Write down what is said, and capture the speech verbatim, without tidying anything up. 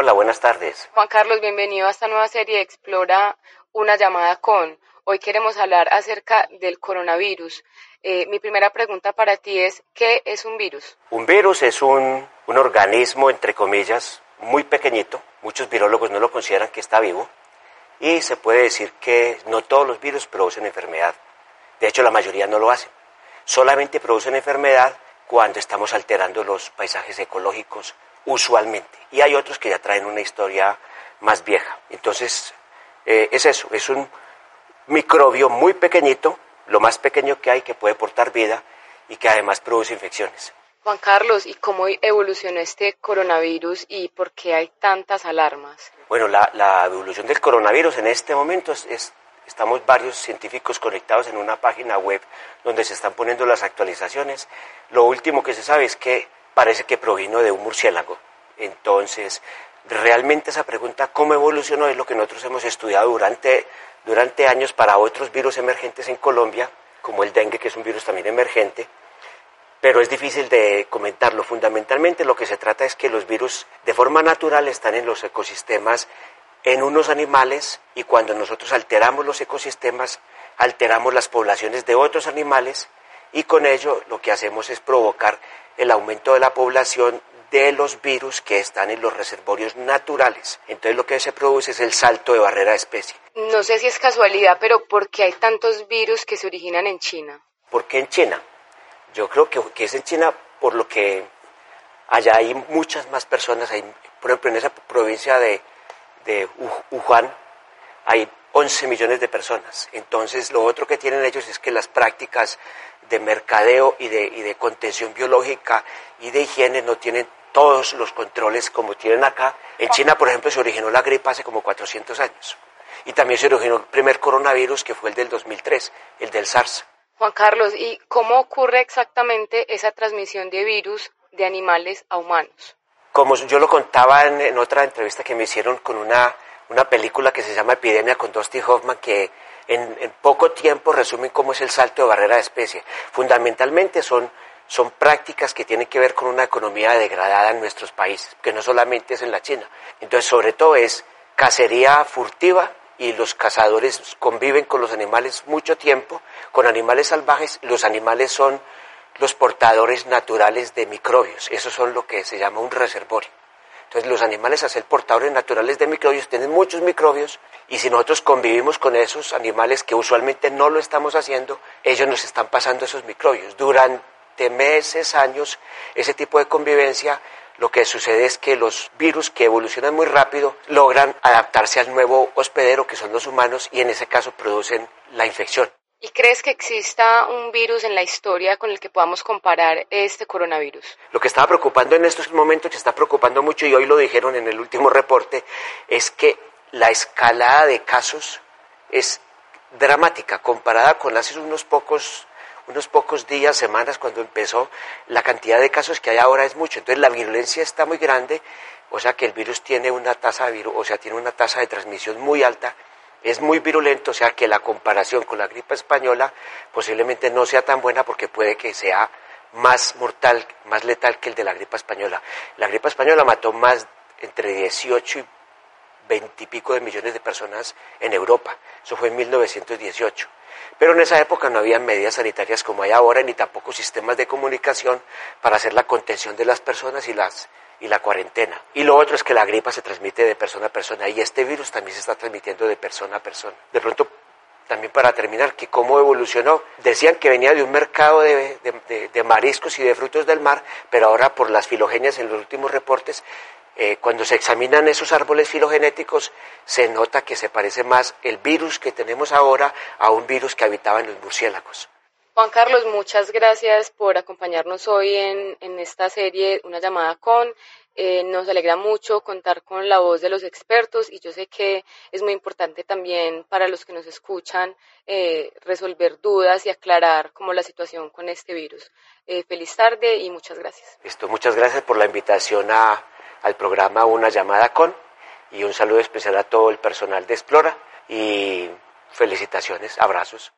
Hola, buenas tardes. Juan Carlos, bienvenido a esta nueva serie de Explora Una Llamada con. Hoy queremos hablar acerca del coronavirus. Eh, mi primera pregunta para ti es, ¿qué es un virus? Un virus es un, un organismo, entre comillas, muy pequeñito. Muchos virólogos no lo consideran que está vivo. Y se puede decir que no todos los virus producen enfermedad. De hecho, la mayoría no lo hacen. Solamente producen enfermedad cuando estamos alterando los paisajes ecológicos usualmente. Y hay otros que ya traen una historia más vieja. Entonces, eh, es eso, es un microbio muy pequeñito, lo más pequeño que hay, que puede portar vida y que además produce infecciones. Juan Carlos, ¿y cómo evolucionó este coronavirus y por qué hay tantas alarmas? Bueno, la, la evolución del coronavirus en este momento es, es, estamos varios científicos conectados en una página web donde se están poniendo las actualizaciones. Lo último que se sabe es que parece que provino de un murciélago. Entonces, realmente esa pregunta, ¿cómo evolucionó? Es lo que nosotros hemos estudiado durante, durante años para otros virus emergentes en Colombia, como el dengue, que es un virus también emergente. Pero es difícil de comentarlo. Fundamentalmente lo que se trata es que los virus de forma natural están en los ecosistemas, en unos animales, y cuando nosotros alteramos los ecosistemas, alteramos las poblaciones de otros animales, y con ello lo que hacemos es provocar el aumento de la población de los virus que están en los reservorios naturales. Entonces lo que se produce es el salto de barrera de especie. No sé si es casualidad, pero ¿por qué hay tantos virus que se originan en China? ¿Por qué en China? Yo creo que, que es en China por lo que allá hay muchas más personas. Hay, por ejemplo, en esa provincia de, de Wuhan hay once millones de personas. Entonces, lo otro que tienen ellos es que las prácticas de mercadeo y de, y de contención biológica y de higiene no tienen todos los controles como tienen acá. En China, por ejemplo, se originó la gripe hace como cuatrocientos años. Y también se originó el primer coronavirus, que fue el del dos mil tres, el del SARS. Juan Carlos, ¿y cómo ocurre exactamente esa transmisión de virus de animales a humanos? Como yo lo contaba en, en otra entrevista que me hicieron con una, una película que se llama Epidemia con Dustin Hoffman, que en, en poco tiempo resumen cómo es el salto de barrera de especie. Fundamentalmente son, son prácticas que tienen que ver con una economía degradada en nuestros países, que no solamente es en la China. Entonces, sobre todo es cacería furtiva, y los cazadores conviven con los animales mucho tiempo, con animales salvajes. Los animales son los portadores naturales de microbios, eso son lo que se llama un reservorio. Entonces los animales, al ser portadores naturales de microbios, tienen muchos microbios, y si nosotros convivimos con esos animales, que usualmente no lo estamos haciendo, ellos nos están pasando esos microbios. Durante meses, años, ese tipo de convivencia, lo que sucede es que los virus, que evolucionan muy rápido, logran adaptarse al nuevo hospedero, que son los humanos, y en ese caso producen la infección. ¿Y crees que exista un virus en la historia con el que podamos comparar este coronavirus? Lo que estaba preocupando en estos momentos, que está preocupando mucho, y hoy lo dijeron en el último reporte, es que la escalada de casos es dramática comparada con hace unos pocos unos pocos días, semanas, cuando empezó. La cantidad de casos que hay ahora es mucho, entonces la virulencia está muy grande, o sea que el virus tiene una tasa de virus, o sea, tiene una tasa de transmisión muy alta, es muy virulento, o sea que la comparación con la gripe española posiblemente no sea tan buena, porque puede que sea más mortal, más letal que el de la gripe española. La gripe española mató más, entre dieciocho y veinte y pico de millones de personas en Europa, eso fue en mil novecientos dieciocho. Pero en esa época no había medidas sanitarias como hay ahora, ni tampoco sistemas de comunicación para hacer la contención de las personas y, las, y la cuarentena. Y lo otro es que la gripa se transmite de persona a persona, y este virus también se está transmitiendo de persona a persona. De pronto, también para terminar, que cómo evolucionó. Decían que venía de un mercado de, de, de, de mariscos y de frutos del mar, pero ahora por las filogenias, en los últimos reportes, Eh, cuando se examinan esos árboles filogenéticos, se nota que se parece más el virus que tenemos ahora a un virus que habitaba en los murciélagos. Juan Carlos, muchas gracias por acompañarnos hoy en, en esta serie Una Llamada con. Eh, nos alegra mucho contar con la voz de los expertos, y yo sé que es muy importante también para los que nos escuchan eh, resolver dudas y aclarar como la situación con este virus. Eh, feliz tarde y muchas gracias. Listo, muchas gracias por la invitación a... al programa Una Llamada con, y un saludo especial a todo el personal de Explora, y felicitaciones, abrazos.